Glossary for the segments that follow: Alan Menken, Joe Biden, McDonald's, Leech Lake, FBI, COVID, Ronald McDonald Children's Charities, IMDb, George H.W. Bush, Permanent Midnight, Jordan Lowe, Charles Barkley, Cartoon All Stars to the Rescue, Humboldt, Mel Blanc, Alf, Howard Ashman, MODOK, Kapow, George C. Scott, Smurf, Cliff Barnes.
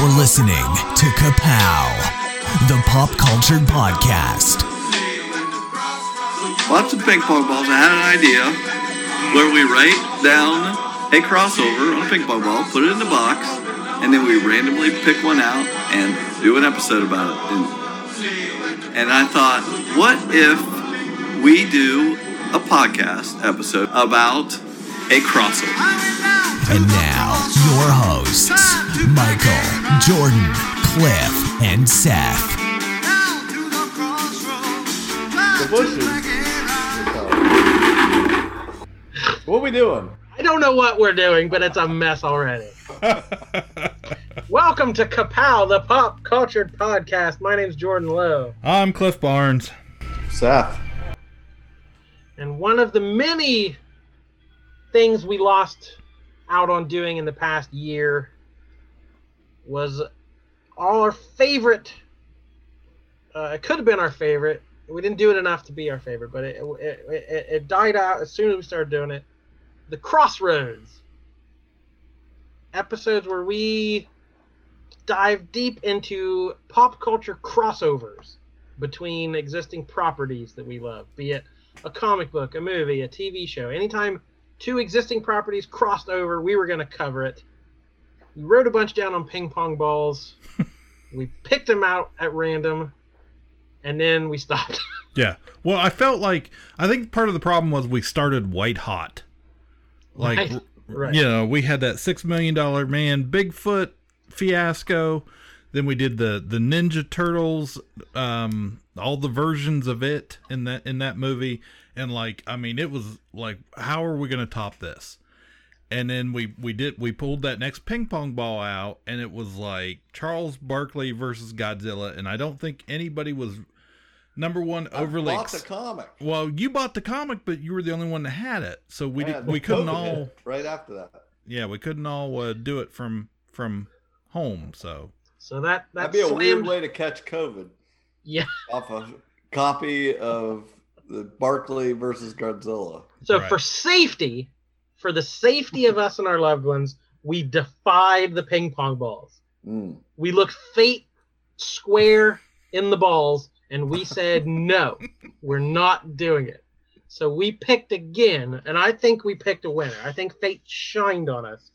You're listening to Kapow, the pop culture podcast. Lots of ping pong balls. I had an idea where we write down a crossover on a ping pong ball, put it in the box, and then we randomly pick one out and do an episode about it. And I thought, what if we do a podcast episode about a crossover? And now, your hosts, Michael, Jordan, Cliff, and Seth. The bushes. What are we doing? I don't know what we're doing, but it's a mess already. Welcome to Kapow, the Pop Cultured Podcast. My name's Jordan Lowe. I'm Cliff Barnes. Seth. And one of the many things we lost out on doing in the past year was our favorite. It could have been our favorite. We didn't do it enough to be our favorite, but it died out as soon as we started doing it. The Crossroads. Episodes where we dive deep into pop culture crossovers between existing properties that we love, be it a comic book, a movie, a TV show. Anytime two existing properties crossed over, we were going to cover it. We wrote a bunch down on ping pong balls. We picked them out at random, and then we stopped. Yeah. Well, I think part of the problem was we started white hot. Right. You know, we had that $6 million man Bigfoot fiasco. Then we did the Ninja Turtles, all the versions of it in that movie. And it was like, how are we going to top this? And then we pulled that next ping pong ball out, and it was like Charles Barkley versus Godzilla. And I don't think anybody was overly. I bought the comic. Well, you bought the comic, but you were the only one that had it, so we couldn't all. Right after that. Yeah, we couldn't all do it from home. So that'd be a weird way to catch COVID. Yeah. Off a copy of the Barkley versus Godzilla. So right. For the safety of us and our loved ones, we defied the ping pong balls. Mm. We looked fate square in the balls, and we said, no, we're not doing it. So we picked again, and I think we picked a winner. I think fate shined on us.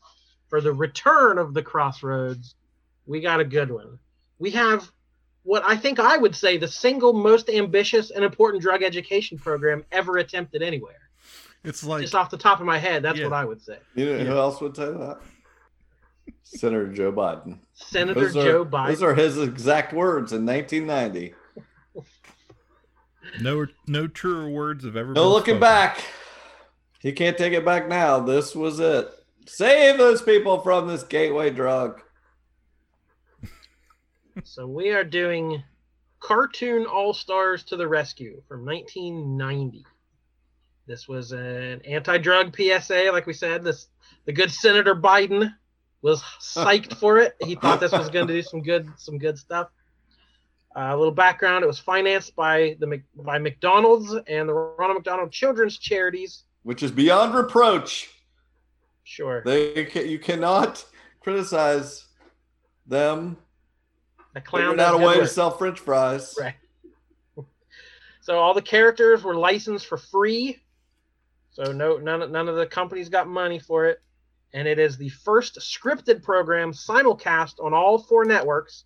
For the return of the Crossroads, we got a good one. We have what I think I would say the single most ambitious and important drug education program ever attempted anywhere. It's like, just off the top of my head, that's what I would say. You know who else would say that? Senator Joe Biden. Senator Joe Biden. Those are his exact words in 1990. No truer words have ever been spoken. Back. He can't take it back now. This was it. Save those people from this gateway drug. So we are doing Cartoon All Stars to the Rescue from 1990. This was an anti-drug PSA, like we said. The good Senator Biden was psyched for it. He thought this was going to do some good stuff. A little background: it was financed by McDonald's and the Ronald McDonald Children's Charities, which is beyond reproach. Sure, you cannot criticize them. The clown out a way to sell French fries. Right. So all the characters were licensed for free. So none of the companies got money for it. And it is the first scripted program simulcast on all four networks.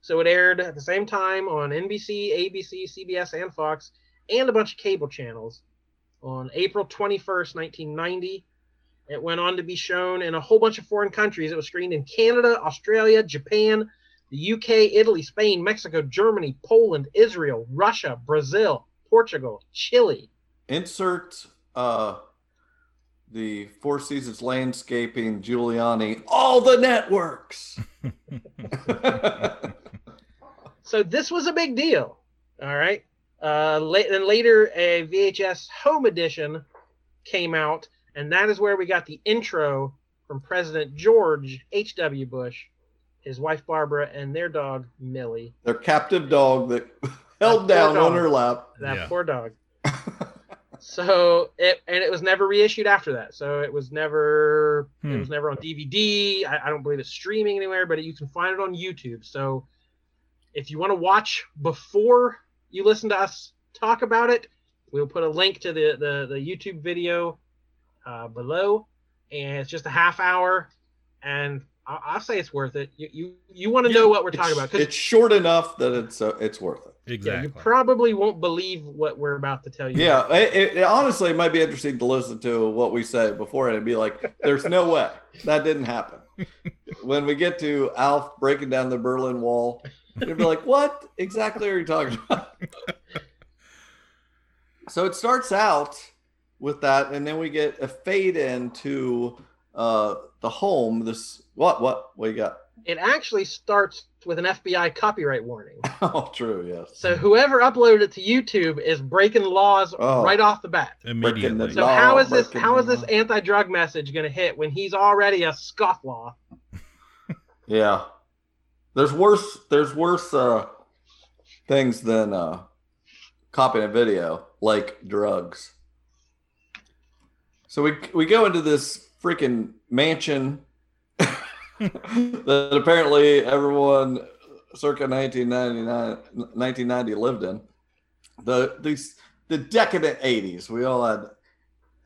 So it aired at the same time on NBC, ABC, CBS, and Fox, and a bunch of cable channels on April 21st, 1990. It went on to be shown in a whole bunch of foreign countries. It was screened in Canada, Australia, Japan, the UK, Italy, Spain, Mexico, Germany, Poland, Israel, Russia, Brazil, Portugal, Chile. Insert the Four Seasons Landscaping, Giuliani, all the networks. So this was a big deal. All right. Later, a VHS home edition came out, and that is where we got the intro from President George H.W. Bush, his wife Barbara, and their dog Millie. Their captive dog that held down on her lap. That poor dog. So it was never reissued after that. So it was never on DVD. I don't believe it's streaming anywhere, but you can find it on YouTube. So if you want to watch before you listen to us talk about it, we'll put a link to the YouTube video below, and it's just a half hour, and I'll say it's worth it. You want to know what we're talking about. It's short enough that it's worth it. Exactly. Yeah, you probably won't believe what we're about to tell you. Yeah, it honestly might be interesting to listen to what we said before and be like, there's no way that didn't happen. When we get to Alf breaking down the Berlin Wall, you'll be like, what exactly are you talking about? So it starts out with that, and then we get a fade into the home. This what you got? It actually starts with an FBI copyright warning. Oh, true, yes. So whoever uploaded it to YouTube is breaking laws right off the bat. Immediately. So how is this anti-drug message going to hit when he's already a scofflaw? Yeah, there's worse things than copying a video, like drugs. So we go into this freaking mansion that apparently everyone circa 1990 lived in. The decadent 80s. We all had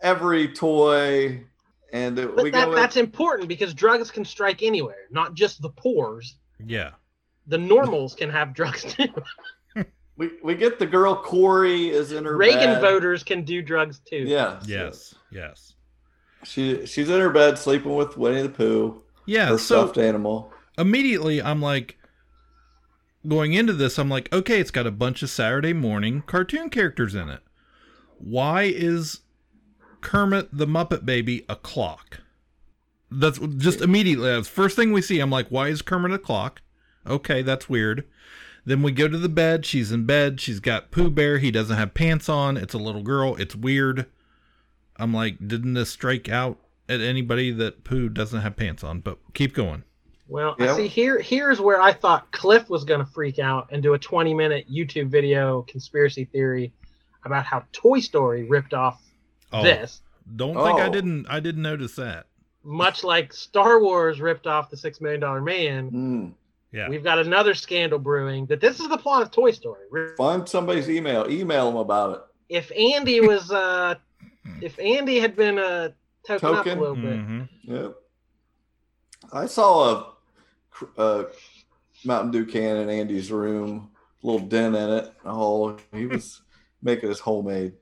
every toy. That's important because drugs can strike anywhere, not just the poors. Yeah. The normals can have drugs too. We get the girl Corey is in her Reagan bed. Voters can do drugs too. Yeah. Yes. She's in her bed sleeping with Winnie the Pooh. Yeah, her stuffed animal. Immediately, I'm like, going into this, I'm like, okay, it's got a bunch of Saturday morning cartoon characters in it. Why is Kermit the Muppet Baby a clock? That's just immediately, that's the first thing we see. I'm like, why is Kermit a clock? Okay, that's weird. Then we go to the bed. She's in bed. She's got Pooh Bear. He doesn't have pants on. It's a little girl. It's weird. I'm like, didn't this strike out at anybody that Pooh doesn't have pants on? But keep going. Well, yep. See, here's where I thought Cliff was going to freak out and do a 20-minute YouTube video conspiracy theory about how Toy Story ripped off this. Don't think I didn't notice that. Much like Star Wars ripped off the $6 Million Man. Mm. Yeah. We've got another scandal brewing that this is the plot of Toy Story. Find somebody's email them about it. If Andy had been a token up a little bit. Mm-hmm. Yep. I saw a Mountain Dew can in Andy's room, little dent in it. Oh, he was making his homemade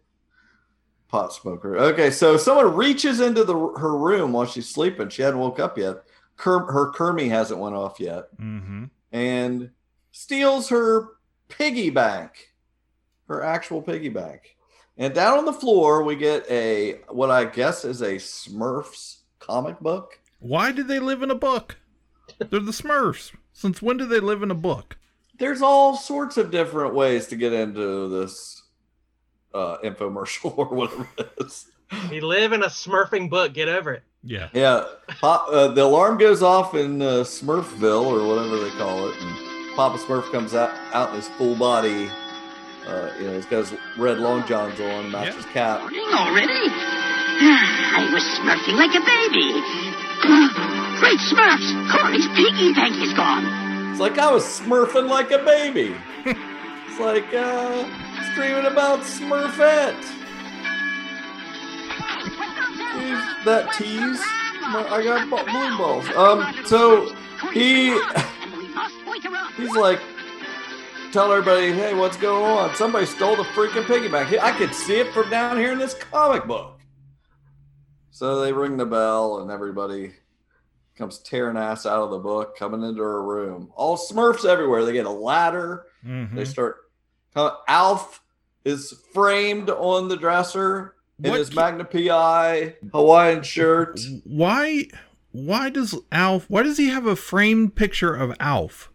pot smoker. Okay, so someone reaches into her room while she's sleeping. She hadn't woke up yet. Her Kermie hasn't went off yet. Mm-hmm. And steals her piggy bank, her actual piggy bank. And down on the floor, we get what I guess is a Smurfs comic book. Why do they live in a book? They're the Smurfs. Since when do they live in a book? There's all sorts of different ways to get into this infomercial or whatever it is. We live in a Smurfing book. Get over it. Yeah. Yeah. Pop, the alarm goes off in Smurfville or whatever they call it. And Papa Smurf comes out in his full body. He's got his red long johns on, matches his cap. Morning already? I was smurfing like a baby. Great Smurfs! Corey's piggy bank is gone. It's like I was smurfing like a baby. It's like, screaming about Smurfette. That tease. I got balloon balls. So he's like, tell everybody, hey, what's going on? Somebody stole the freaking piggy bank. I could see it from down here in this comic book. So they ring the bell, and everybody comes tearing ass out of the book, coming into her room. All Smurfs everywhere. They get a ladder. Mm-hmm. They start. Alf is framed on the dresser in his Magna P.I. Hawaiian shirt. Why does he have a framed picture of Alf?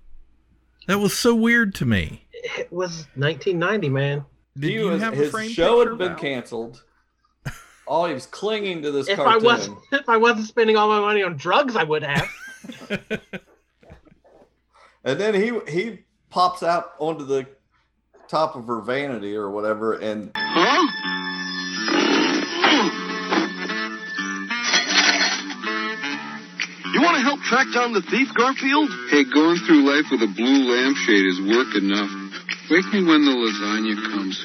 That was so weird to me. It was 1990, man. His show had been canceled. Oh, he was clinging to this cartoon. If I wasn't spending all my money on drugs, I would have. And then he pops out onto the top of her vanity or whatever, and hello? You want to help track down the thief, Garfield? Hey, going through life with a blue lampshade is work enough. Wake me when the lasagna comes.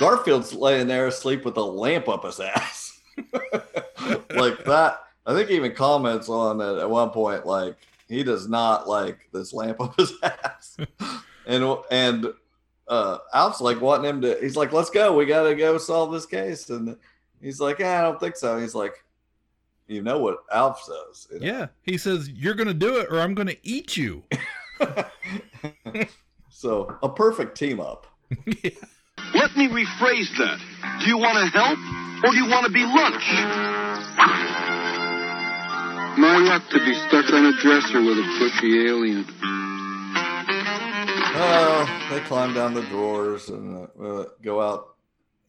Garfield's laying there asleep with a lamp up his ass. Like that. I think he even comments on it at one point, like, he does not like this lamp up his ass. And Alf's like wanting him to, he's like, let's go. We got to go solve this case. And he's like, yeah, I don't think so. He's like, you know what Alf says. You know? Yeah. He says, you're going to do it or I'm going to eat you. So a perfect team up. Yeah. Let me rephrase that. Do you want to help or do you want to be lunch? My luck to be stuck on a dresser with a pushy alien. Oh, they climb down the drawers and go out.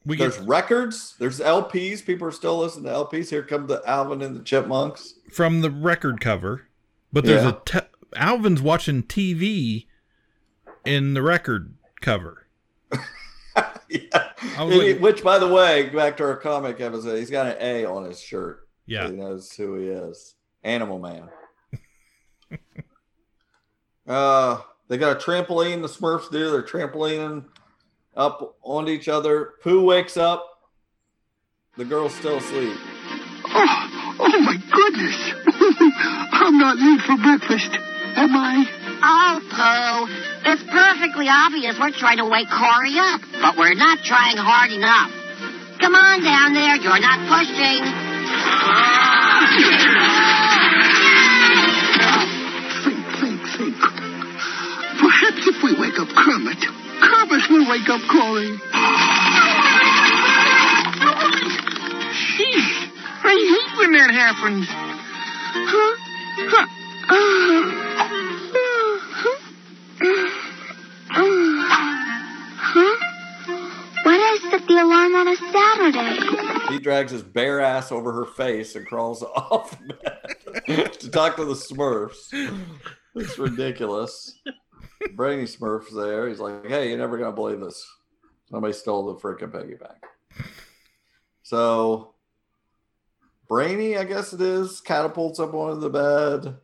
There's records. There's LPs. People are still listening to LPs. Here come the Alvin and the Chipmunks. From the record cover. But there's Alvin's watching TV in the record cover. Yeah. Which, by the way, back to our comic episode, he's got an A on his shirt. Yeah. He knows who he is. Animal Man. They got a trampoline. The Smurfs do. They're trampolining up onto each other. Pooh wakes up. The girl's still asleep. Oh my goodness. I'm not late for breakfast, am I? Oh, Pooh. It's perfectly obvious we're trying to wake Corey up, but we're not trying hard enough. Come on down there. You're not pushing. Perhaps if we wake up Kermit will wake up Corey. Jeez, I hate when that happens. What is that the alarm on a Saturday? He drags his bare ass over her face and crawls off the bed to talk to the Smurfs. It's ridiculous. Brainy Smurf's there. He's like, hey, you're never going to believe this. Somebody stole the freaking piggy bank. So Brainy, I guess it is, catapults up onto the bed.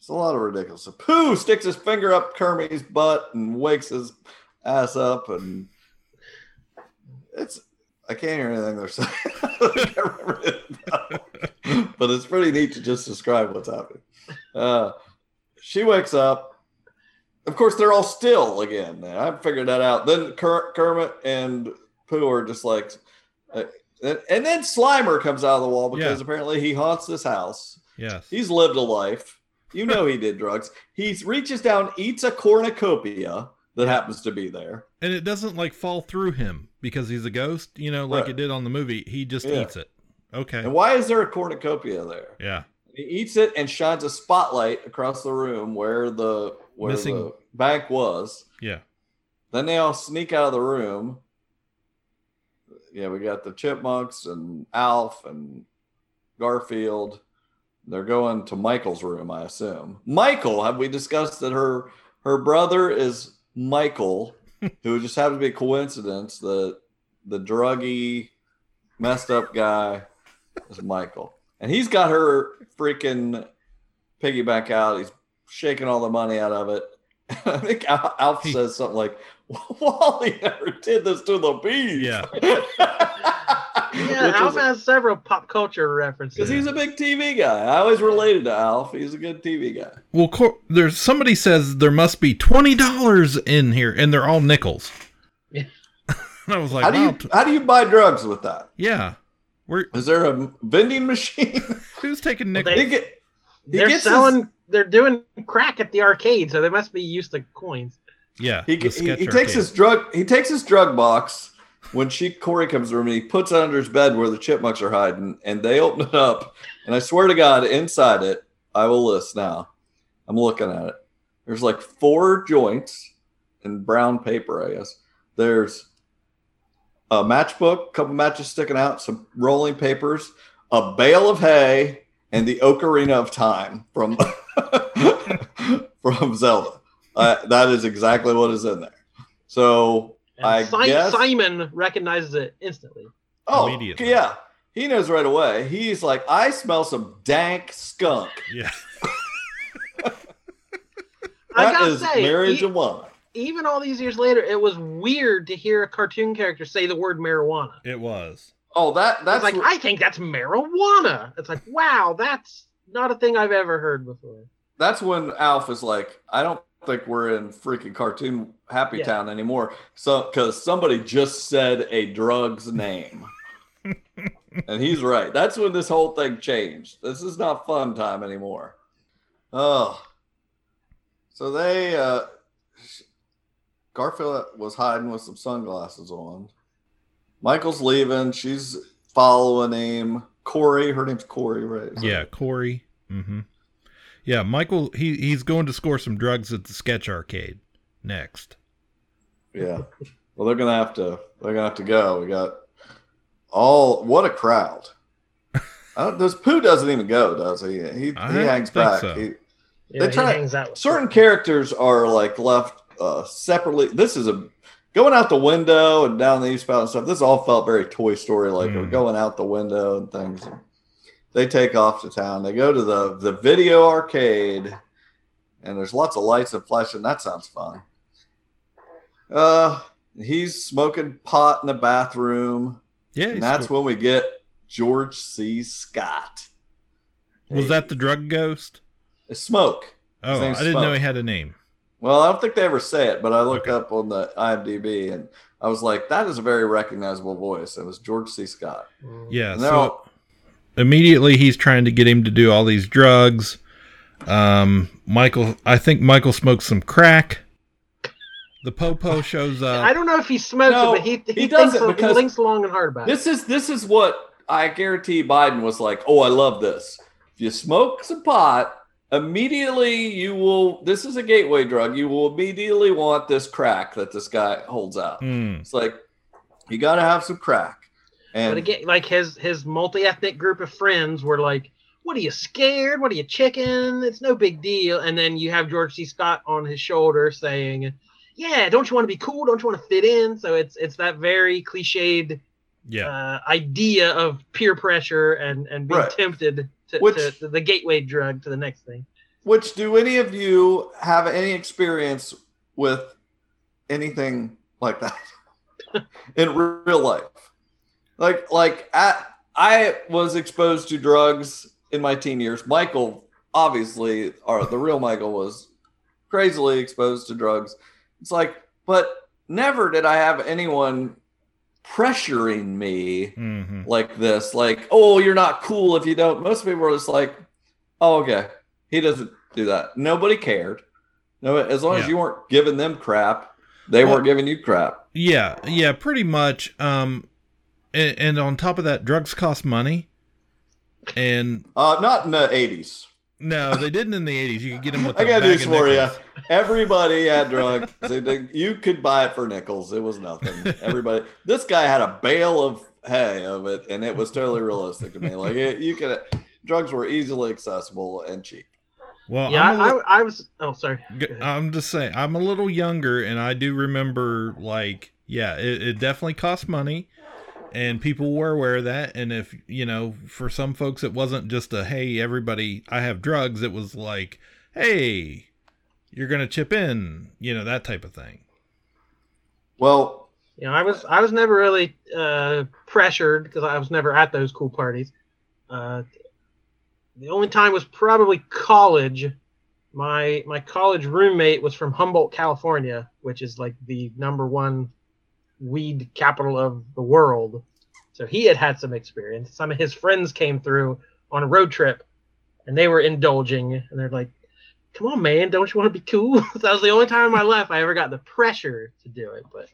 It's a lot of ridiculous. So Pooh sticks his finger up Kermit's butt and wakes his ass up. And I can't hear anything they're saying. I can't remember anything. But it's pretty neat to just describe what's happening. She wakes up. Of course, they're all still again. I figured that out. Then Kermit and Pooh are just like... and then Slimer comes out of the wall because apparently he haunts this house. Yes. He's lived a life. You know he did drugs. He reaches down, eats a cornucopia that happens to be there. And it doesn't like fall through him because he's a ghost, you know, like it did on the movie. He just eats it. Okay. And why is there a cornucopia there? Yeah. He eats it and shines a spotlight across the room where the bank was. Yeah. Then they all sneak out of the room. Yeah, we got the Chipmunks and Alf and Garfield. They're going to Michael's room, I assume. Michael, have we discussed that her brother is Michael, who just happened to be a coincidence that the druggy, messed up guy is Michael. And he's got her freaking piggy bank out. He's shaking all the money out of it. I think Alf says something like, Wally never did this to the bees. Yeah. Alf has several pop culture references. Because he's a big TV guy. I always related to Alf. He's a good TV guy. Well, there's somebody says there must be $20 in here, and they're all nickels. Yeah. I was like, how do you buy drugs with that? Yeah. Is there a vending machine? Who's taking nickels? Well, they're selling. They're doing crack at the arcade, so they must be used to coins. Yeah, he takes his drug. He takes his drug box when Corey comes over, and he puts it under his bed where the Chipmunks are hiding, and they open it up. And I swear to God, inside it, I will list now. I'm looking at it. There's like 4 joints in brown paper, I guess. There's a matchbook, a couple matches sticking out, some rolling papers, a bale of hay, and the Ocarina of Time from Zelda. That is exactly what is in there. So and I guess Simon recognizes it instantly. Oh, yeah. He knows right away. He's like, I smell some dank skunk. Yeah. That is marriage and wine. Even all these years later, it was weird to hear a cartoon character say the word marijuana. It was. Oh, that's like, I think that's marijuana. It's like, wow, that's not a thing I've ever heard before. That's when Alf is like, I don't think we're in freaking cartoon happy town anymore. So, because somebody just said a drug's name. And he's right. That's when this whole thing changed. This is not fun time anymore. Oh. So they, Garfield was hiding with some sunglasses on. Michael's leaving. She's following him. Corey, her name's Corey, right? Yeah, Corey. Mm-hmm. Yeah, Michael, he's going to score some drugs at the sketch arcade next. Yeah. Well, they're going to have to go. We got... what a crowd. This Pooh doesn't even go, does he? He hangs back. So. Hangs out with certain characters are like left separately. This is going out the window and down the eastbound and stuff. This all felt very Toy Story like. We're going out the window and things. They take off to town. They go to the video arcade, and there's lots of lights and flashing. That sounds fun. He's smoking pot in the bathroom. Yeah, and that's when we get George C. Scott. Was that the drug ghost? It's Smoke. Oh, I didn't know he had a name. Well, I don't think they ever say it, but I looked up on the IMDb and I was like, that is a very recognizable voice. It was George C. Scott. Yeah, so immediately he's trying to get him to do all these drugs. I think Michael smokes some crack. The Popo shows up. I don't know if he smokes it, but he does it because he thinks long and hard about it. This is what I guarantee Biden was like, oh, I love this. If you smoke some pot, immediately this is a gateway drug. You will immediately want this crack that this guy holds out. It's like, you got to have some crack. And but again, like his multi-ethnic group of friends were like, what are you scared? What are you chicken? It's no big deal. And then you have George C. Scott on his shoulder saying... Yeah, don't you want to be cool? Don't you want to fit in? So it's that very cliched idea of peer pressure and being tempted to the gateway drug to the next thing. Which, do any of you have any experience with anything like that in real life? I was exposed to drugs in my teen years. Michael, obviously, or the real Michael, was crazily exposed to drugs. It's like, but never did I have anyone pressuring me like this. Like, oh, you're not cool if you don't. Most people are just like, oh, okay. He doesn't do that. Nobody cared. No, as long as you weren't giving them crap, they weren't giving you crap. Yeah, yeah, pretty much. And on top of that, drugs cost money. And not in the 80s. No, they didn't in the 80s. You could get them with the bag of nickels. I got news for you. Everybody had drugs. You could buy it for nickels. It was nothing. Everybody. This guy had a bale of hay of it, and it was totally realistic to me. Like drugs were easily accessible and cheap. Well, yeah, I was. Oh, sorry. I'm just saying, I'm a little younger, and I do remember. Like, yeah, it definitely cost money. And people were aware of that. And if, for some folks, it wasn't just a, hey, everybody, I have drugs. It was like, hey, you're going to chip in, that type of thing. Well, I was never really pressured because I was never at those cool parties. The only time was probably college. My college roommate was from Humboldt, California, which is like the number one weed capital of the world, so he had some experience. Some of his friends came through on a road trip and they were indulging, and they're like, come on, man, don't you want to be cool? That was the only time in my life I ever got the pressure to do it. But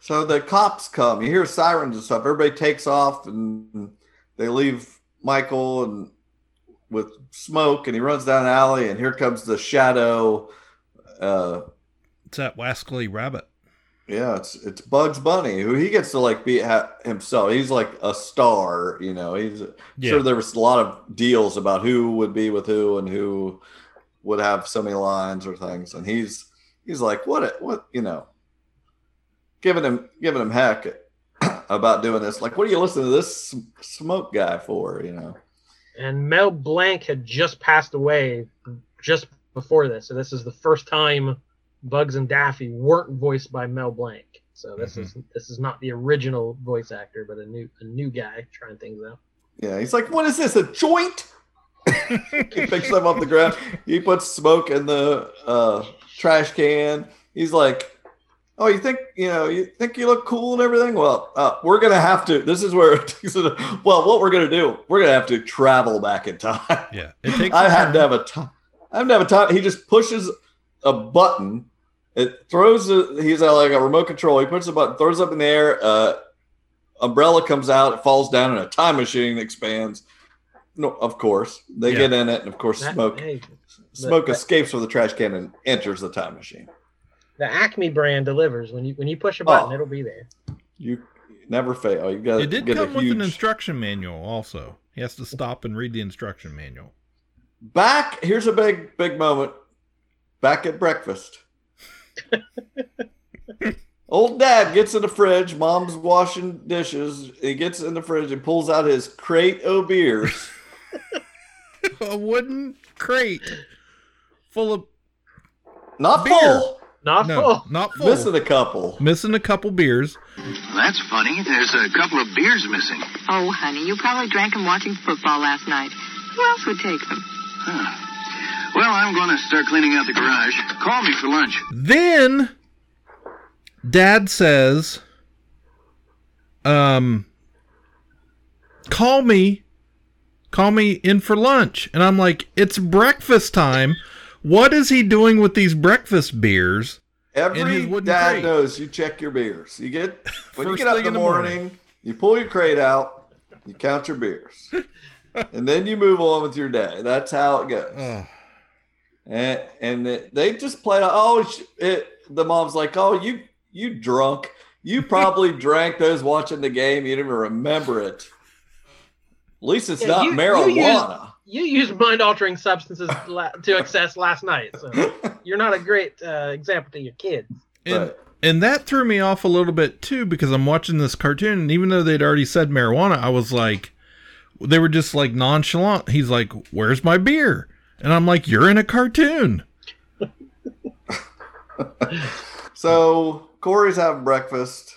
so the cops come, you hear sirens and stuff, everybody takes off, and they leave Michael and with Smoke, and he runs down an alley, and here comes the shadow. It's that wascally rabbit. Yeah, it's Bugs Bunny, who he gets to like be himself. He's like a star, Sure, there was a lot of deals about who would be with who and who would have so many lines or things. And he's like, what, giving him heck about doing this. Like, what are you listening to this smoke guy for, you know? And Mel Blanc had just passed away just before this. So this is the first time Bugs and Daffy weren't voiced by Mel Blanc. So this is not the original voice actor, but a new guy trying things out. Yeah, he's like, what is this, a joint? He picks them off the ground. He puts smoke in the trash can. He's like, oh, you think you look cool and everything? Well, we're going to have to, this is where, well, what we're going to do, we're going to have to travel back in time. Yeah. I have to have a time. He just pushes a button. It throws, he's like a remote control. He puts a button, throws up in the air. Umbrella comes out. It falls down in a time machine that expands. No, of course. They get in it. And of course, smoke escapes from the trash can and enters the time machine. The Acme brand delivers. When you push a button, it'll be there. You never fail. You got. It did get come with an instruction manual also. He has to stop and read the instruction manual. Back, here's a big moment. Back at breakfast. Old Dad gets in the fridge. Mom's washing dishes. He gets in the fridge and pulls out his crate of beers. A wooden crate full of not beer. Full. Not full. Missing a couple beers. That's funny. There's a couple of beers missing. Oh, honey, you probably drank them watching football last night. Who else would take them? Huh. Well, I'm going to start cleaning out the garage. Call me for lunch. Then Dad says, call me in for lunch. And I'm like, it's breakfast time. What is he doing with these breakfast beers? Every dad knows you check your beers. You get when you get up in the morning, you pull your crate out, you count your beers, and then you move on with your day. That's how it goes. And they just play. The mom's like, "Oh, you drunk? You probably drank those watching the game. You didn't even remember it. At least it's not marijuana." You used mind-altering substances to excess last night, so you're not a great example to your kids. And that threw me off a little bit, too, because I'm watching this cartoon, and even though they'd already said marijuana, I was like, they were just like nonchalant. He's like, where's my beer? And I'm like, you're in a cartoon. So Corey's having breakfast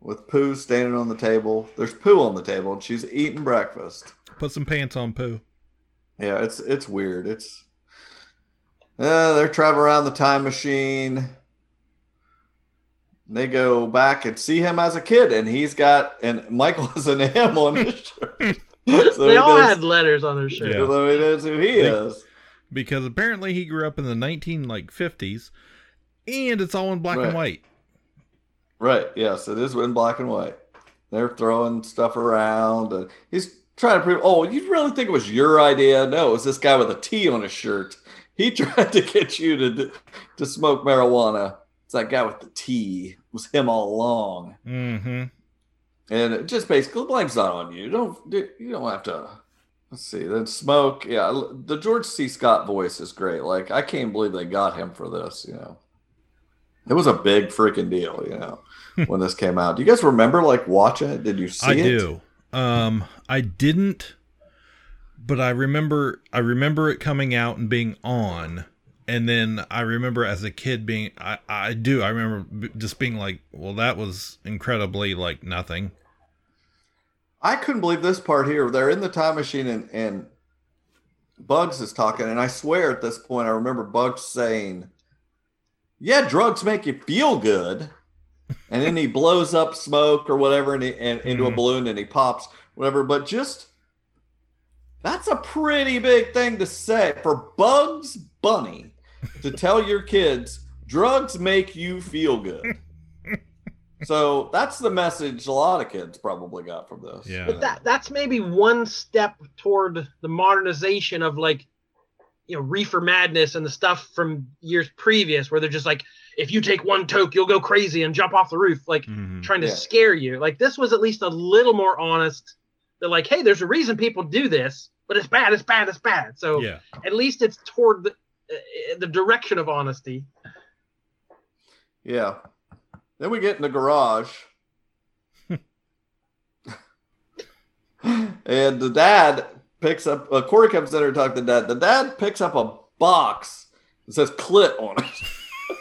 with Pooh standing on the table. There's Pooh on the table, and she's eating breakfast. Put some pants on, Pooh. Yeah, it's weird. It's they're traveling around the time machine. They go back and see him as a kid, and he's got Michael has an M on his shirt. So they all had letters on their shirt. Yeah. So he knows who he is. Because apparently he grew up in the 1950s, and it's all in black and white. Right. Yes, it is in black and white. They're throwing stuff around, and he's trying to prove, oh, you really think it was your idea? No, it was this guy with a T on his shirt. He tried to get you to smoke marijuana. It's that guy with the T. It was him all along. Mm-hmm. And it just basically, the blame's not on you. You don't have to. Let's see. Then smoke. Yeah, the George C. Scott voice is great. Like, I can't believe they got him for this. You know, it was a big freaking deal. You know, when this came out. Do you guys remember like watching it? Did you see it? I do. I didn't, but I remember it coming out and being on. And then I remember as a kid being like, well, that was incredibly like nothing. I couldn't believe this part here. They're in the time machine and Bugs is talking. And I swear at this point, I remember Bugs saying, yeah, drugs make you feel good. And then he blows up smoke or whatever and into a balloon and he pops whatever. But just that's a pretty big thing to say for Bugs Bunny to tell your kids drugs make you feel good. So that's the message a lot of kids probably got from this. Yeah. But that's maybe one step toward the modernization of like, you know, reefer madness and the stuff from years previous where they're just like, if you take one toke, you'll go crazy and jump off the roof, like trying to scare you. Like this was at least a little more honest. They're like, hey, there's a reason people do this, but it's bad. It's bad. It's bad. So at least it's toward the direction of honesty. Yeah. Then we get in the garage And the dad picks up, Corey comes in and talks to dad. The dad picks up a box that says clit on it.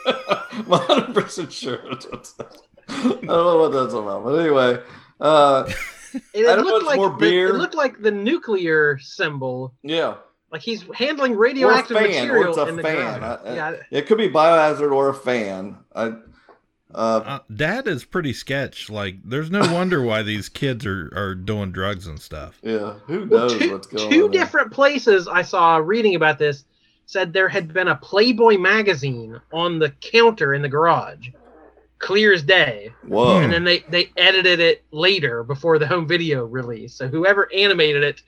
I'm 100% sure. I don't know what that's about, but anyway. It looked like the nuclear symbol. Yeah. Like he's handling radioactive material. Or it's a fan. It could be biohazard or a fan. Dad is pretty sketch. Like, there's no wonder why these kids are doing drugs and stuff. Yeah, who knows what's going on? Two different places I saw reading about this said there had been a Playboy magazine on the counter in the garage. Clear as day. Whoa. And then they edited it later before the home video release. So whoever animated it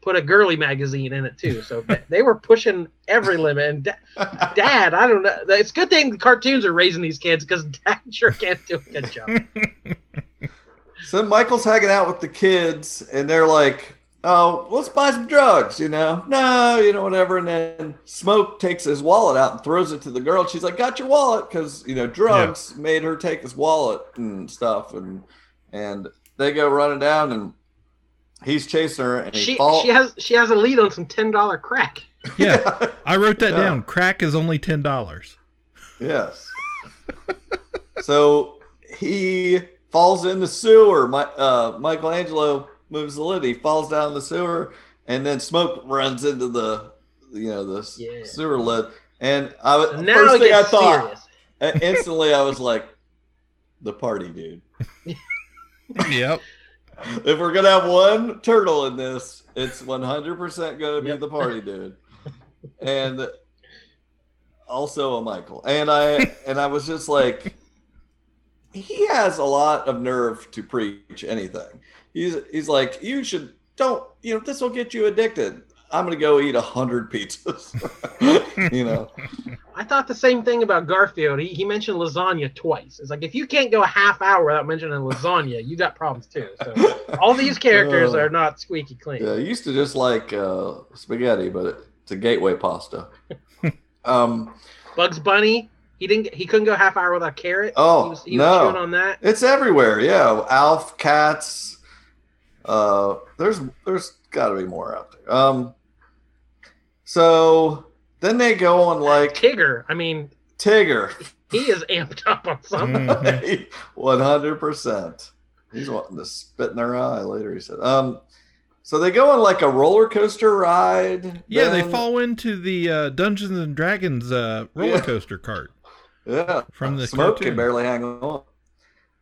put a girly magazine in it too. So they were pushing every limit. And Dad, I don't know. It's a good thing the cartoons are raising these kids because Dad sure can't do a good job. So Michael's hanging out with the kids and they're like, oh, let's buy some drugs, whatever. And then Smoke takes his wallet out and throws it to the girl. She's like, got your wallet. Cause drugs made her take his wallet and stuff. And they go running down and he's chasing her. And she has a lead on some $10 crack. Yeah. I wrote that down. Crack is only $10. Yes. So he falls in the sewer. Michelangelo moves the lid, he falls down the sewer, and then Smoke runs into the sewer lid. And instantly I was like, the party dude. Yep. If we're gonna have one turtle in this, it's 100% gonna be the party dude. And also a Michael. And I was just like, he has a lot of nerve to preach anything. He's like, you should this will get you addicted. I'm going to go eat 100 pizzas, I thought the same thing about Garfield. He mentioned lasagna twice. It's like, if you can't go a half hour without mentioning lasagna, you got problems too. So all these characters are not squeaky clean. Yeah, I used to just like spaghetti, but it's a gateway pasta. Bugs Bunny. He couldn't go half hour without carrot. Oh, he was chewing on that. It's everywhere. Yeah, Alf, cats. There's got to be more out there. So then they go on like Tigger. I mean Tigger. He is amped up on something. 100%. He's wanting to spit in their eye later. He said. So they go on like a roller coaster ride. Yeah, then they fall into the Dungeons and Dragons roller coaster cart. Yeah, from the Smoke cartoon. Can barely hang on.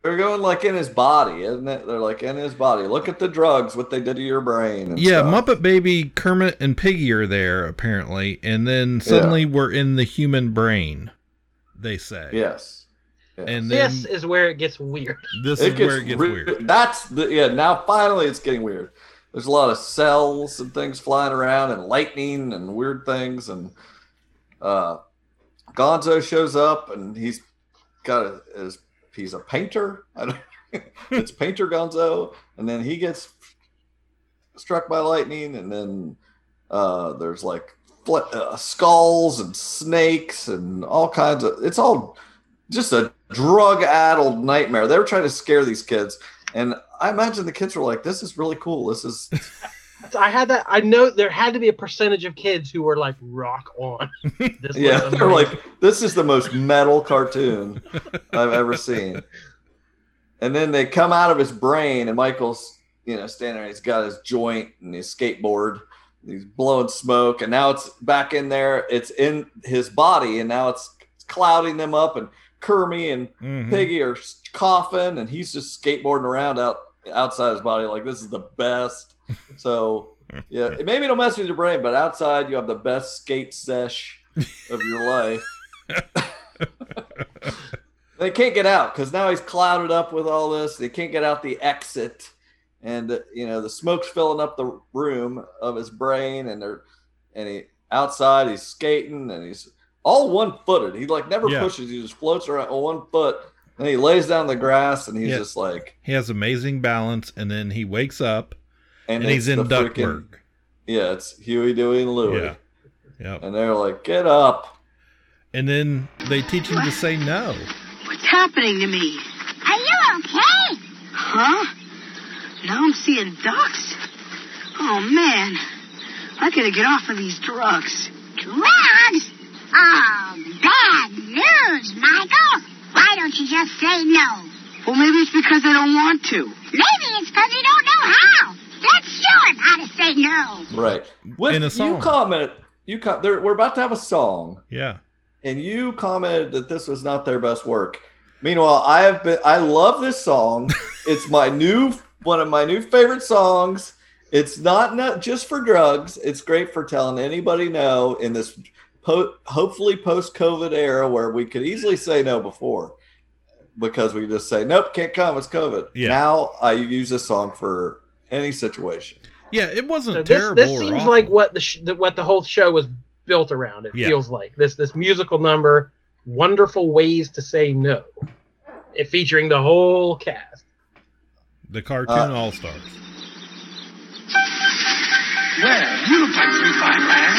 They're going like in his body, isn't it? They're like in his body. Look at the drugs, what they did to your brain. And stuff. Muppet Baby, Kermit, and Piggy are there apparently, and then suddenly we're in the human brain. They say yes, and then, this is where it gets weird. This is where it gets weird. That's now finally it's getting weird. There's a lot of cells and things flying around and lightning and weird things. And Gonzo shows up and he's got he's a painter. It's Painter Gonzo. And then he gets struck by lightning. And then there's like skulls and snakes and all kinds of, it's all just a drug-addled nightmare. They were trying to scare these kids. And I imagine the kids were like, this is really cool. This is. I know there had to be a percentage of kids who were like, rock on. This they're like, this is the most metal cartoon I've ever seen. And then they come out of his brain and Michael's, standing there. He's got his joint and his skateboard. And he's blowing smoke. And now it's back in there. It's in his body. And now it's clouding them up. And Kermit and Piggy are coughing, and he's just skateboarding around outside his body. Like, this is the best. So, maybe it'll mess with your brain, but outside you have the best skate sesh of your life. They can't get out because now he's clouded up with all this. They can't get out the exit, and the smoke's filling up the room of his brain, and outside he's skating and he's. All one-footed. He, never pushes. He just floats around on one foot, and he lays down in the grass, and he's just like... He has amazing balance, and then he wakes up, and he's in duckwork. Yeah, it's Huey, Dewey, and Louie. Yeah. Yep. And they're like, get up. And then they teach him to say no. What's happening to me? Are you okay? Huh? Now I'm seeing ducks. Oh, man. I gotta get off of these drugs. Drugs? Oh, bad news, Michael. Why don't you just say no? Well, maybe it's because I don't want to. Maybe it's because you don't know how. Let's show him how to say no. Right. With, in a song. You comment. We're about to have a song. Yeah. And you commented that this was not their best work. Meanwhile, I love this song. It's one of my new favorite songs. It's not just for drugs. It's great for telling anybody no in this hopefully post-COVID era where we could easily say no before because we just say, nope, can't come. It's COVID. Yeah. Now I use this song for any situation. Yeah, it wasn't terrible. This seems awful. Like what the whole show was built around. It feels like this musical number, Wonderful Ways to Say No, it featuring the whole cast. The Cartoon All Stars. Well, you look like three fine lads.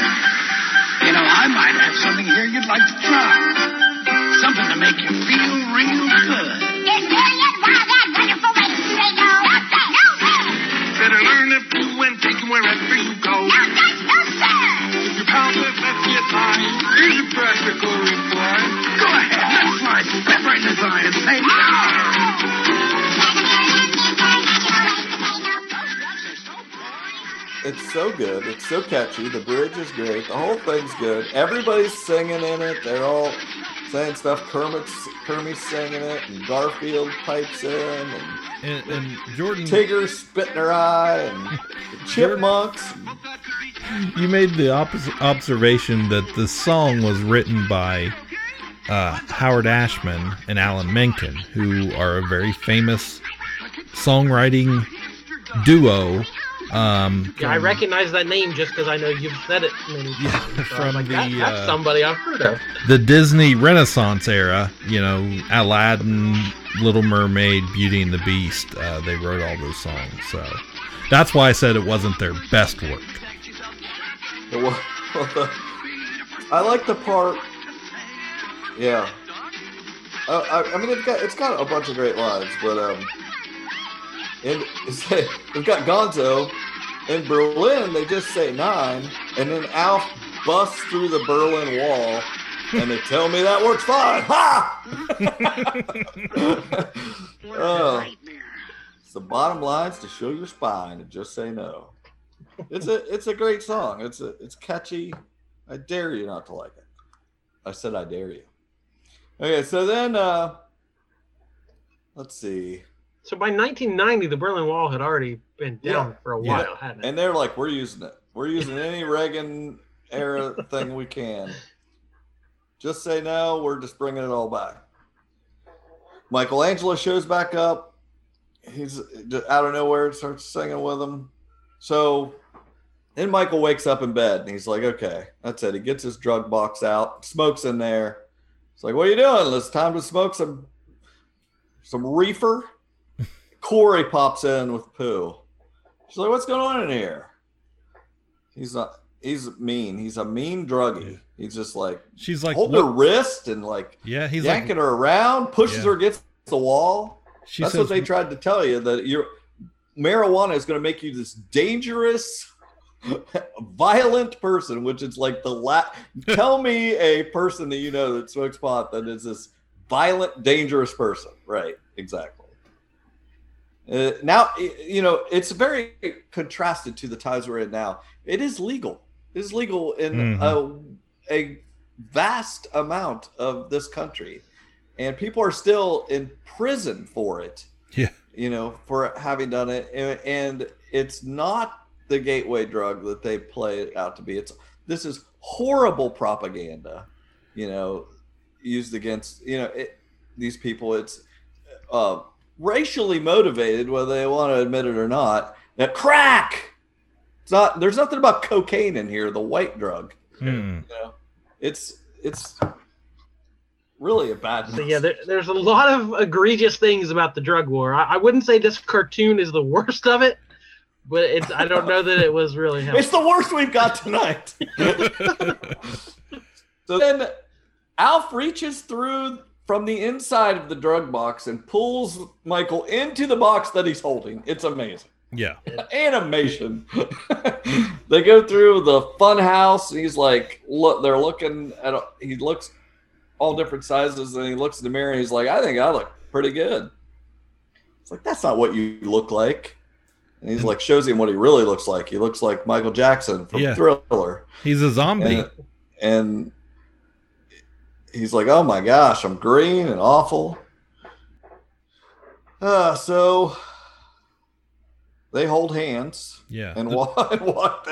You know, I might have something here you'd like to try. Something to make you feel real good. Is there yet one of that wonderful way to say no? No, sir. No, sir. Better learn to boo and take them wherever you go. No, sir. No, sir. Your pals have left you time. Here's a practical reply. Go ahead. Let's slide. Step right in his eye and say no. It's so good. It's so catchy. The bridge is great. The whole thing's good. Everybody's singing in it. They're all saying stuff. Kermit's singing it, and Garfield pipes in, and Jordan Tigger spitting her eye, and chipmunks. You made the observation that the song was written by Howard Ashman and Alan Menken, who are a very famous songwriting duo. I recognize that name just because I know you've said it many times. Yeah, so from that's somebody I've heard of. The Disney Renaissance era, you know, Aladdin, Little Mermaid, Beauty and the Beast. They wrote all those songs, so that's why I said it wasn't their best work. I like the part. Yeah, I mean it's got a bunch of great lines, but and we've got Gonzo. In Berlin, they just say 9, and then Alf busts through the Berlin Wall, and they tell me that works fine. Ha! It's the bottom lines to show your spine and just say no. It's a great song. It's catchy. I dare you not to like it. I said I dare you. Okay, so then let's see. So by 1990, the Berlin Wall had already been down for a while, hadn't it? And they're like, we're using it. We're using any Reagan-era thing we can. Just say no, we're just bringing it all back. Michelangelo shows back up. He's out of nowhere, starts singing with him. So then Michael wakes up in bed, and he's like, okay, that's it. He gets his drug box out, smokes in there. It's like, what are you doing? It's time to smoke some reefer. Corey pops in with Pooh. She's like, what's going on in here? He's mean. He's a mean druggie. He's just like, she's like holding her wrist and like he's yanking her around, pushes her against the wall. That's what they tried to tell you, that your marijuana is going to make you this dangerous, violent person, which is like tell me a person that you know that smokes pot that is this violent, dangerous person. Right, exactly. Now, you know, it's very contrasted to the times we're in now. It is legal. It is legal in a vast amount of this country. And people are still in prison for it, you know, for having done it. And it's not the gateway drug that they play it out to be. This is horrible propaganda, you know, used against, you know, these people. It's racially motivated, whether they want to admit it or not. Now, crack. There's nothing about cocaine in here, the white drug. Mm. You know, it's really a bad thing. So, there's a lot of egregious things about the drug war. I wouldn't say this cartoon is the worst of it, but I don't know that it was really helpful. It's the worst we've got tonight. So then Alf reaches through from the inside of the drug box and pulls Michael into the box that he's holding. It's amazing. Yeah. Animation. They go through the fun house. And he's like, look, they're looking at, he looks all different sizes. And he looks in the mirror and he's like, I think I look pretty good. It's like, that's not what you look like. And he's like, shows him what he really looks like. He looks like Michael Jackson from Thriller. He's a zombie. And he's like, oh my gosh, I'm green and awful. So they hold hands and walk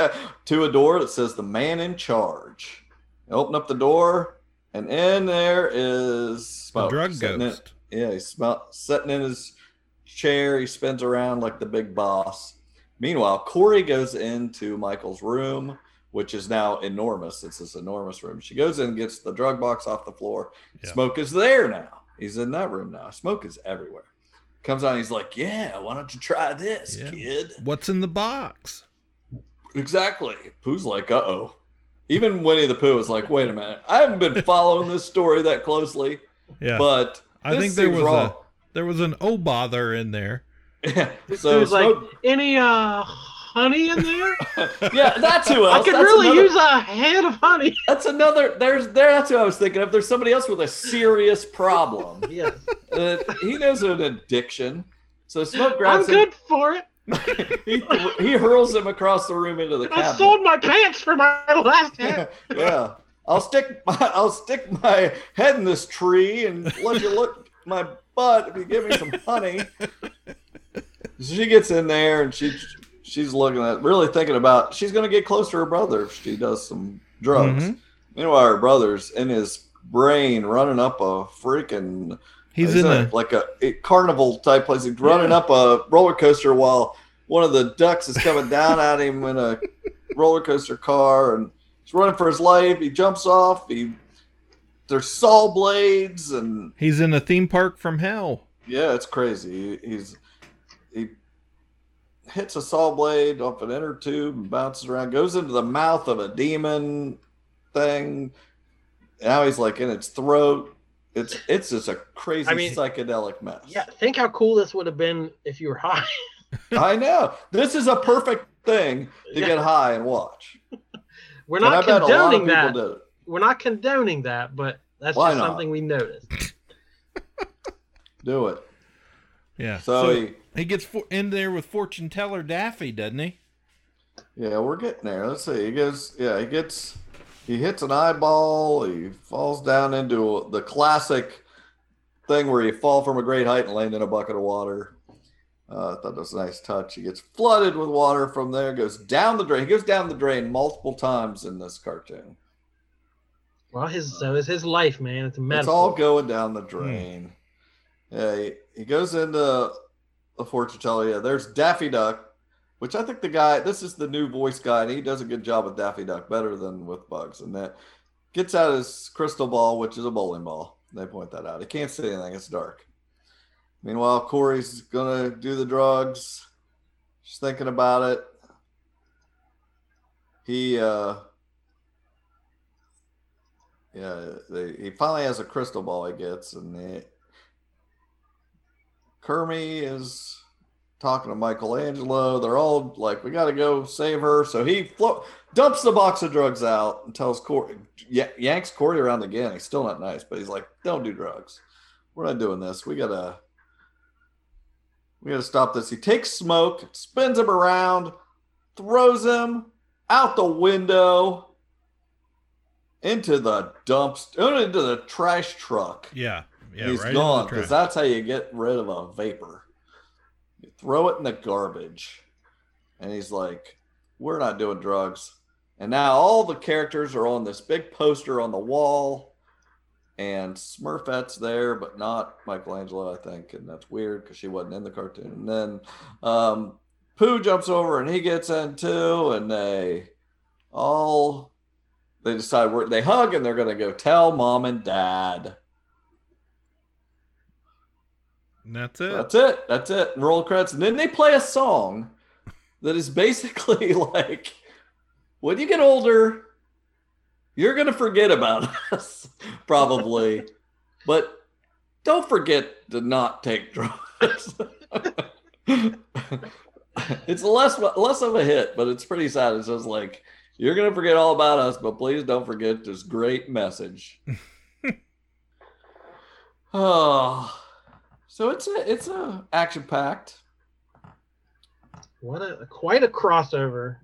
to a door that says the man in charge. They open up the door, and in there is a drug ghost. He's sitting in his chair. He spins around like the big boss. Meanwhile, Corey goes into Michael's room, which is now enormous. It's this enormous room. She goes in and gets the drug box off the floor. Yeah. Smoke is there now. He's in that room now. Smoke is everywhere. Comes out and he's like, yeah, why don't you try this, kid? What's in the box? Exactly. Pooh's like, uh-oh. Even Winnie the Pooh is like, wait a minute. I haven't been following this story that closely. Yeah. But I think there was an oh bother in there. Yeah. So was Smoke, like, any honey in there? Yeah, that's who else. I could really use a head of honey. That's another. That's who I was thinking of. There's somebody else with a serious problem. Yeah, he knows an addiction. So Smoke grabs him. I'm good for it. he hurls him across the room into the cabinet. I sold my pants for my last hat. Yeah, I'll stick my head in this tree and let you look my butt if you give me some honey. So she gets in there and she's looking at, really thinking about, she's going to get close to her brother if she does some drugs. Mm-hmm. Meanwhile, her brother's in his brain running up a freaking, he's in a carnival type place. He's running up a roller coaster while one of the ducks is coming down at him in a roller coaster car, and he's running for his life. He jumps off. There's saw blades, and he's in a theme park from hell. Yeah, it's crazy. He hits a saw blade off an inner tube and bounces around, goes into the mouth of a demon thing. Now he's like in its throat. It's just a crazy psychedelic mess. Yeah, think how cool this would have been if you were high. I know. This is a perfect thing to get high and watch. We're not condoning that. We're not condoning that, but that's just something we noticed. Do it. Yeah. So he gets in there with fortune teller Daffy, doesn't he? Yeah, we're getting there. Let's see. He hits an eyeball. He falls down into the classic thing where you fall from a great height and land in a bucket of water. I thought that was a nice touch. He gets flooded with water from there. Goes down the drain. He goes down the drain multiple times in this cartoon. Well, so is his life, man. It's a mess. It's all going down the drain. Yeah, he goes into a fortune teller. Yeah, there's Daffy Duck, which I think this is the new voice guy, and he does a good job with Daffy Duck, better than with Bugs. And that gets out his crystal ball, which is a bowling ball. They point that out. He can't see anything. It's dark. Meanwhile, Corey's going to do the drugs. She's thinking about it. He finally has a crystal ball he gets, and Kermie is talking to Michelangelo. They're all like, we got to go save her. So he dumps the box of drugs out and tells Corey, yanks Corey around again. He's still not nice, but he's like, don't do drugs. We're not doing this. We got to stop this. He takes Smoke, spins him around, throws him out the window into the dumpster, into the trash truck. Yeah. Yeah, he's right gone, because that's how you get rid of a vapor. You throw it in the garbage. And he's like, we're not doing drugs. And now all the characters are on this big poster on the wall. And Smurfette's there, but not Michelangelo, I think. And that's weird, because she wasn't in the cartoon. And then Pooh jumps over, and he gets in too. And they decide, they hug, and they're going to go tell Mom and Dad. And that's it. And roll credits. And then they play a song that is basically like, when you get older, you're going to forget about us, probably. But don't forget to not take drugs. It's less of a hit, but it's pretty sad. It's just like, you're going to forget all about us, but please don't forget this great message. Oh, so it's a action packed. Quite a crossover.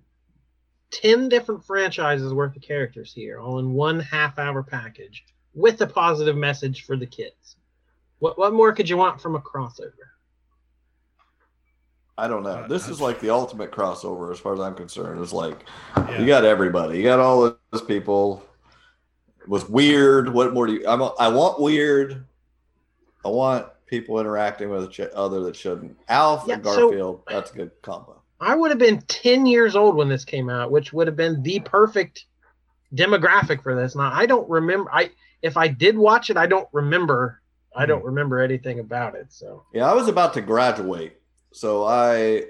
10 different franchises worth of characters here, all in 1 half-hour package with a positive message for the kids. What more could you want from a crossover? I don't know. This is like the ultimate crossover as far as I'm concerned. It's like, you got everybody. You got all those people. It was weird. What more do you... I want weird. I want people interacting with each other that shouldn't. Alf and Garfield, so that's a good combo. I would have been 10 years old when this came out, which would have been the perfect demographic for this. Now, I don't remember. If I did watch it, I don't remember. I don't remember anything about it. So yeah, I was about to graduate. So I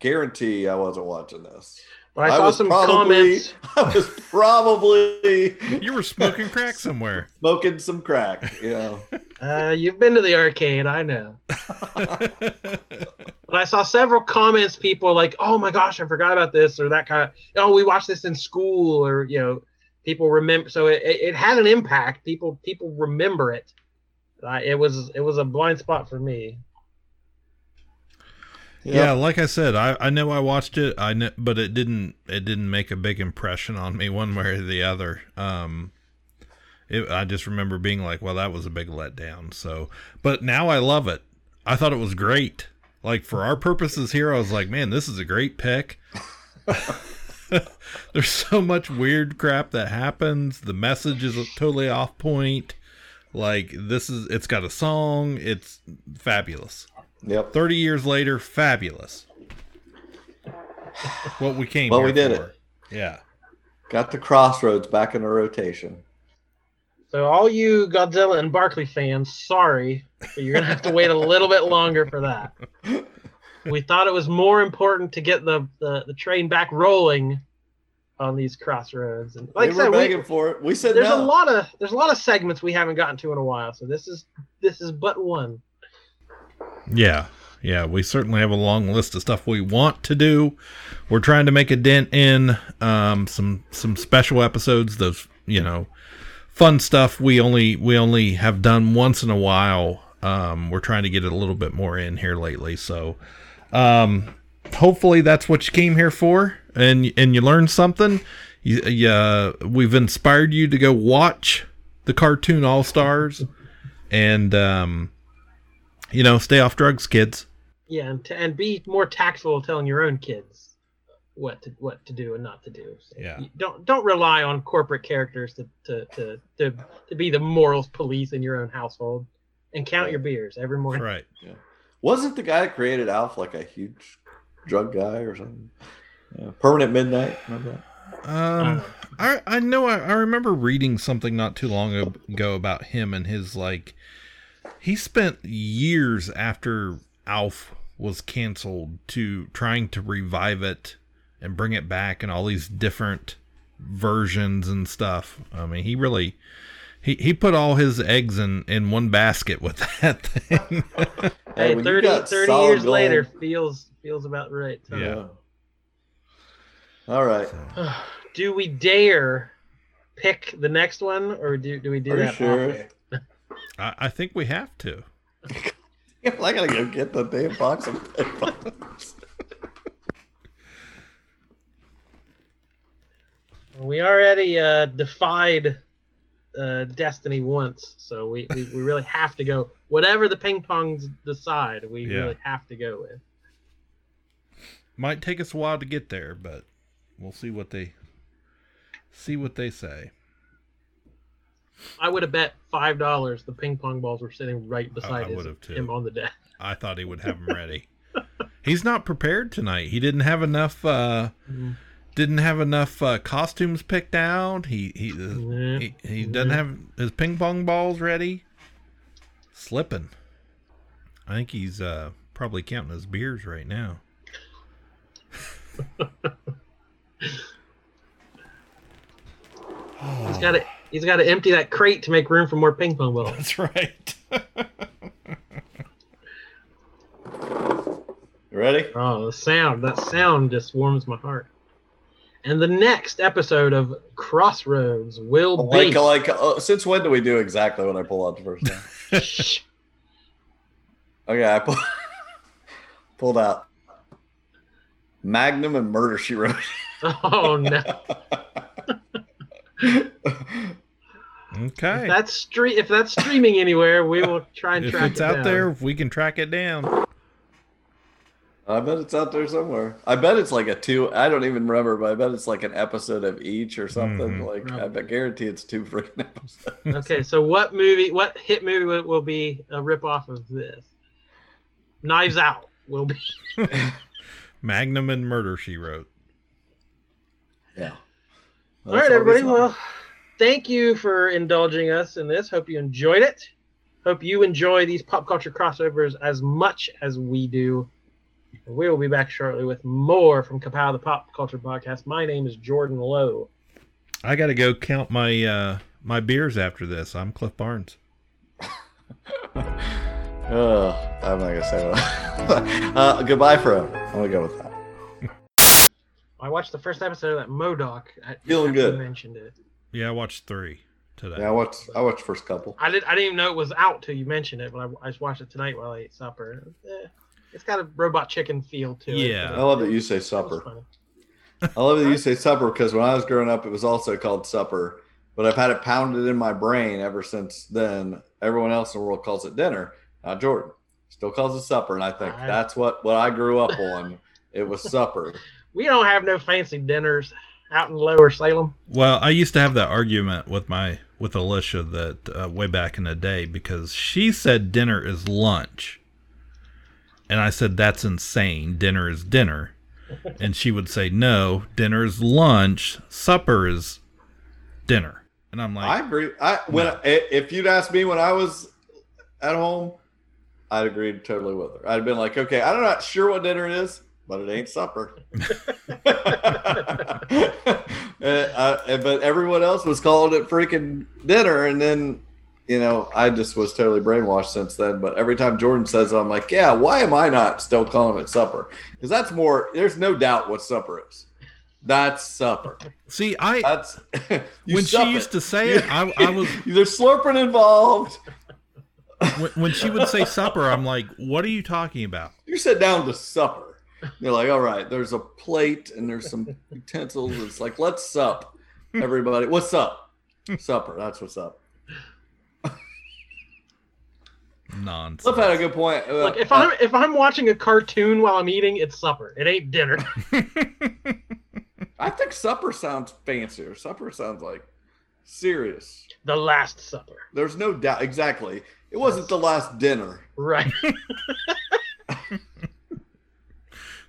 guarantee I wasn't watching this. But I saw some comments. I was probably... You were smoking crack somewhere. Smoking some crack, you know. You've been to the arcade, I know. But I saw several comments, people like, oh my gosh, I forgot about this, or that kind of... Oh, we watched this in school, or, you know, people remember... So it had an impact. People remember it. It was a blind spot for me. Yep. Yeah, like I said, I know I watched it, but it didn't make a big impression on me one way or the other. I just remember being like, well, that was a big letdown. So, but now I love it. I thought it was great. Like for our purposes here, I was like, man, this is a great pick. There's so much weird crap that happens. The message is totally off point. Like it's got a song. It's fabulous. Yep. 30 years later, fabulous. What we came well, here we did for. It. Yeah. Got the Crossroads back in a rotation. So all you Godzilla and Barkley fans, sorry, but you're going to have to wait a little bit longer for that. We thought it was more important to get the train back rolling on these Crossroads. And like we were begging for it. We said no. There's a lot of segments we haven't gotten to in a while, so this is but one. Yeah, we certainly have a long list of stuff we want to do. We're trying to make a dent in some special episodes, those, you know, fun stuff we only have done once in a while. We're trying to get it a little bit more in here lately, so hopefully that's what you came here for, and you learned something. We've inspired you to go watch the Cartoon All Stars, and you know, stay off drugs, kids. Yeah, and be more tactful telling your own kids what to do and not to do. So yeah. Don't rely on corporate characters to be the morals police in your own household, and count your beers every morning. Right. Yeah. Wasn't the guy that created Alf like a huge drug guy or something? Yeah. Permanent Midnight. Remember that? I know. I remember reading something not too long ago about him and his like. He spent years after Alf was canceled to trying to revive it and bring it back and all these different versions and stuff. I mean, he really, he put all his eggs in one basket with that thing. Hey, 30 years later feels about right. Time. Yeah. All right. So. Do we dare pick the next one, or do we do that? Sure. I think we have to. I gotta go get the damn box of headphones. We already defied destiny once, so we really have to go. Whatever the ping pongs decide, we really have to go with. Might take us a while to get there, but we'll see what they say. I would have bet $5 the ping pong balls were sitting right beside him on the deck. I thought he would have them ready. He's not prepared tonight. He didn't have enough. Costumes picked out. He doesn't have his ping pong balls ready. Slipping. I think he's probably counting his beers right now. He's got it. He's got to empty that crate to make room for more ping pong balls. That's right. Ready? Oh, the sound. That sound just warms my heart. And the next episode of Crossroads will be... since when do we do exactly when I pull out the first time? Okay, I pulled out Magnum and Murder, She Wrote. Oh, no. Okay. If that's streaming anywhere, we will try and track it down. If it's out there, we can track it down. I bet it's out there somewhere. I bet it's like I don't even remember, but I bet it's like an episode of each or something. Like right. I bet guarantee it's 2 freaking episodes. Okay, so what hit movie will be a ripoff of this? Knives Out will be. Magnum and Murder, She Wrote. Yeah. Well, all right, everybody. Well, thank you for indulging us in this. Hope you enjoyed it. Hope you enjoy these pop culture crossovers as much as we do. We will be back shortly with more from Kapow, the Pop Culture Podcast. My name is Jordan Lowe. I got to go count my my beers after this. I'm Cliff Barnes. I'm not going to say that. Goodbye forever. I'm going to go with that. I watched the first episode of that MODOK. Feeling good. You mentioned it. Yeah, I watched 3 today. Yeah, I watched the first couple. I didn't even know it was out till you mentioned it, but I just watched it tonight while I ate supper. It's got a robot chicken feel to it. Yeah. I love that you say supper. I love that you say supper because when I was growing up, it was also called supper, but I've had it pounded in my brain ever since then. Everyone else in the world calls it dinner. Now, Jordan still calls it supper, and I think that's what I grew up on. It was supper. We don't have no fancy dinners out in Lower Salem. Well, I used to have that argument with Alicia that way back in the day because she said dinner is lunch. And I said, that's insane. Dinner is dinner. And she would say, no, dinner is lunch. Supper is dinner. And I'm like, I agree. If you'd asked me when I was at home, I'd agreed totally with her. I'd been like, okay, I'm not sure what dinner is, but it ain't supper. But everyone else was calling it freaking dinner. And then, you know, I just was totally brainwashed since then. But every time Jordan says it, I'm like, yeah, why am I not still calling it supper? Because that's more, there's no doubt what supper is. That's supper. See, when she used to say it, I was. There's slurping involved. When she would say supper, I'm like, what are you talking about? You sit down to supper. You're like, all right, there's a plate and there's some utensils. It's like, let's sup, everybody. What's up? Supper. That's what's up. Nonsense. Look, had a good point. Look, if I'm watching a cartoon while I'm eating, it's supper. It ain't dinner. I think supper sounds fancier. Supper sounds like serious. The Last Supper. There's no doubt. Exactly. It wasn't the last dinner. Right.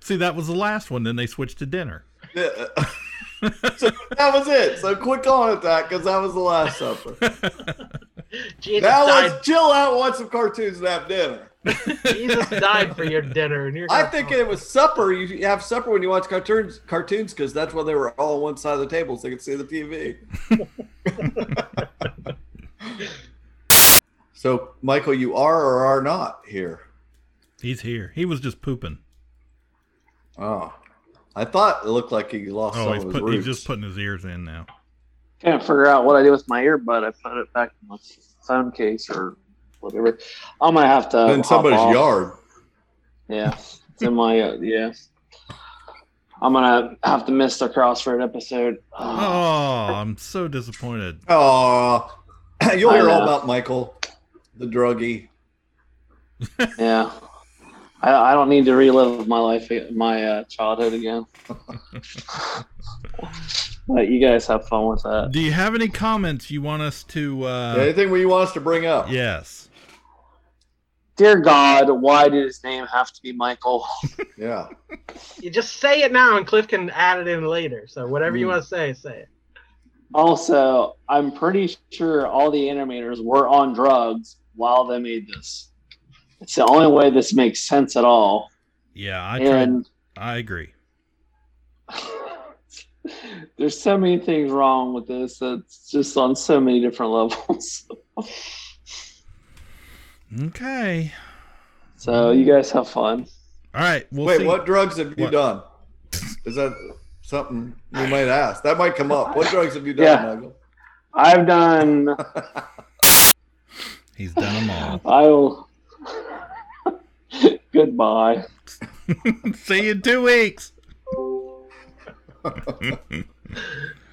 See, that was the last one. Then they switched to dinner. Yeah. So that was it. So quit calling it that because that was the Last Supper. Jesus now died. Let's chill out, watch some cartoons, and have dinner. Jesus died for your dinner, and I think it was supper. You have supper when you watch cartoons, because that's when they were all on one side of the table, so they could see the TV. So, Michael, you are or are not here? He's here. He was just pooping. Oh, I thought it looked like he lost some of his roots. He's just putting his ears in now. Can't figure out what I do with my earbud. I put it back in my phone case or whatever. I'm gonna have to. In somebody's yard. Yeah, it's in my yeah. I'm gonna have to miss the Crossroad episode. Oh, I'm so disappointed. Oh, you'll hear all about Michael, the druggie. Yeah, I don't need to relive my life, my childhood again. But you guys have fun with that. Do you have any comments you want us to... anything you want us to bring up? Yes. Dear God, why did his name have to be Michael? Yeah. You just say it now and Cliff can add it in later. So whatever you want to say, say it. Also, I'm pretty sure all the animators were on drugs while they made this. It's the only way this makes sense at all. Yeah, I agree. There's so many things wrong with this that's just on so many different levels. Okay. So you guys have fun. All right. We'll Wait, see. What drugs have you done? Is that something you might ask? That might come up. What drugs have you done, Michael? I've done. He's done them all. Goodbye. See you in 2 weeks.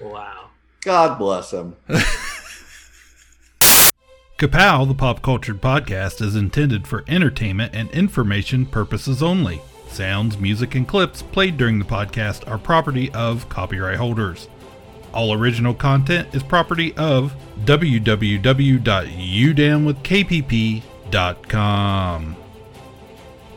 Wow. God bless him. Kapow, the Pop Cultured Podcast, is intended for entertainment and information purposes only. Sounds, music, and clips played during the podcast are property of copyright holders. All original content is property of www.youdamnwithkpp.com.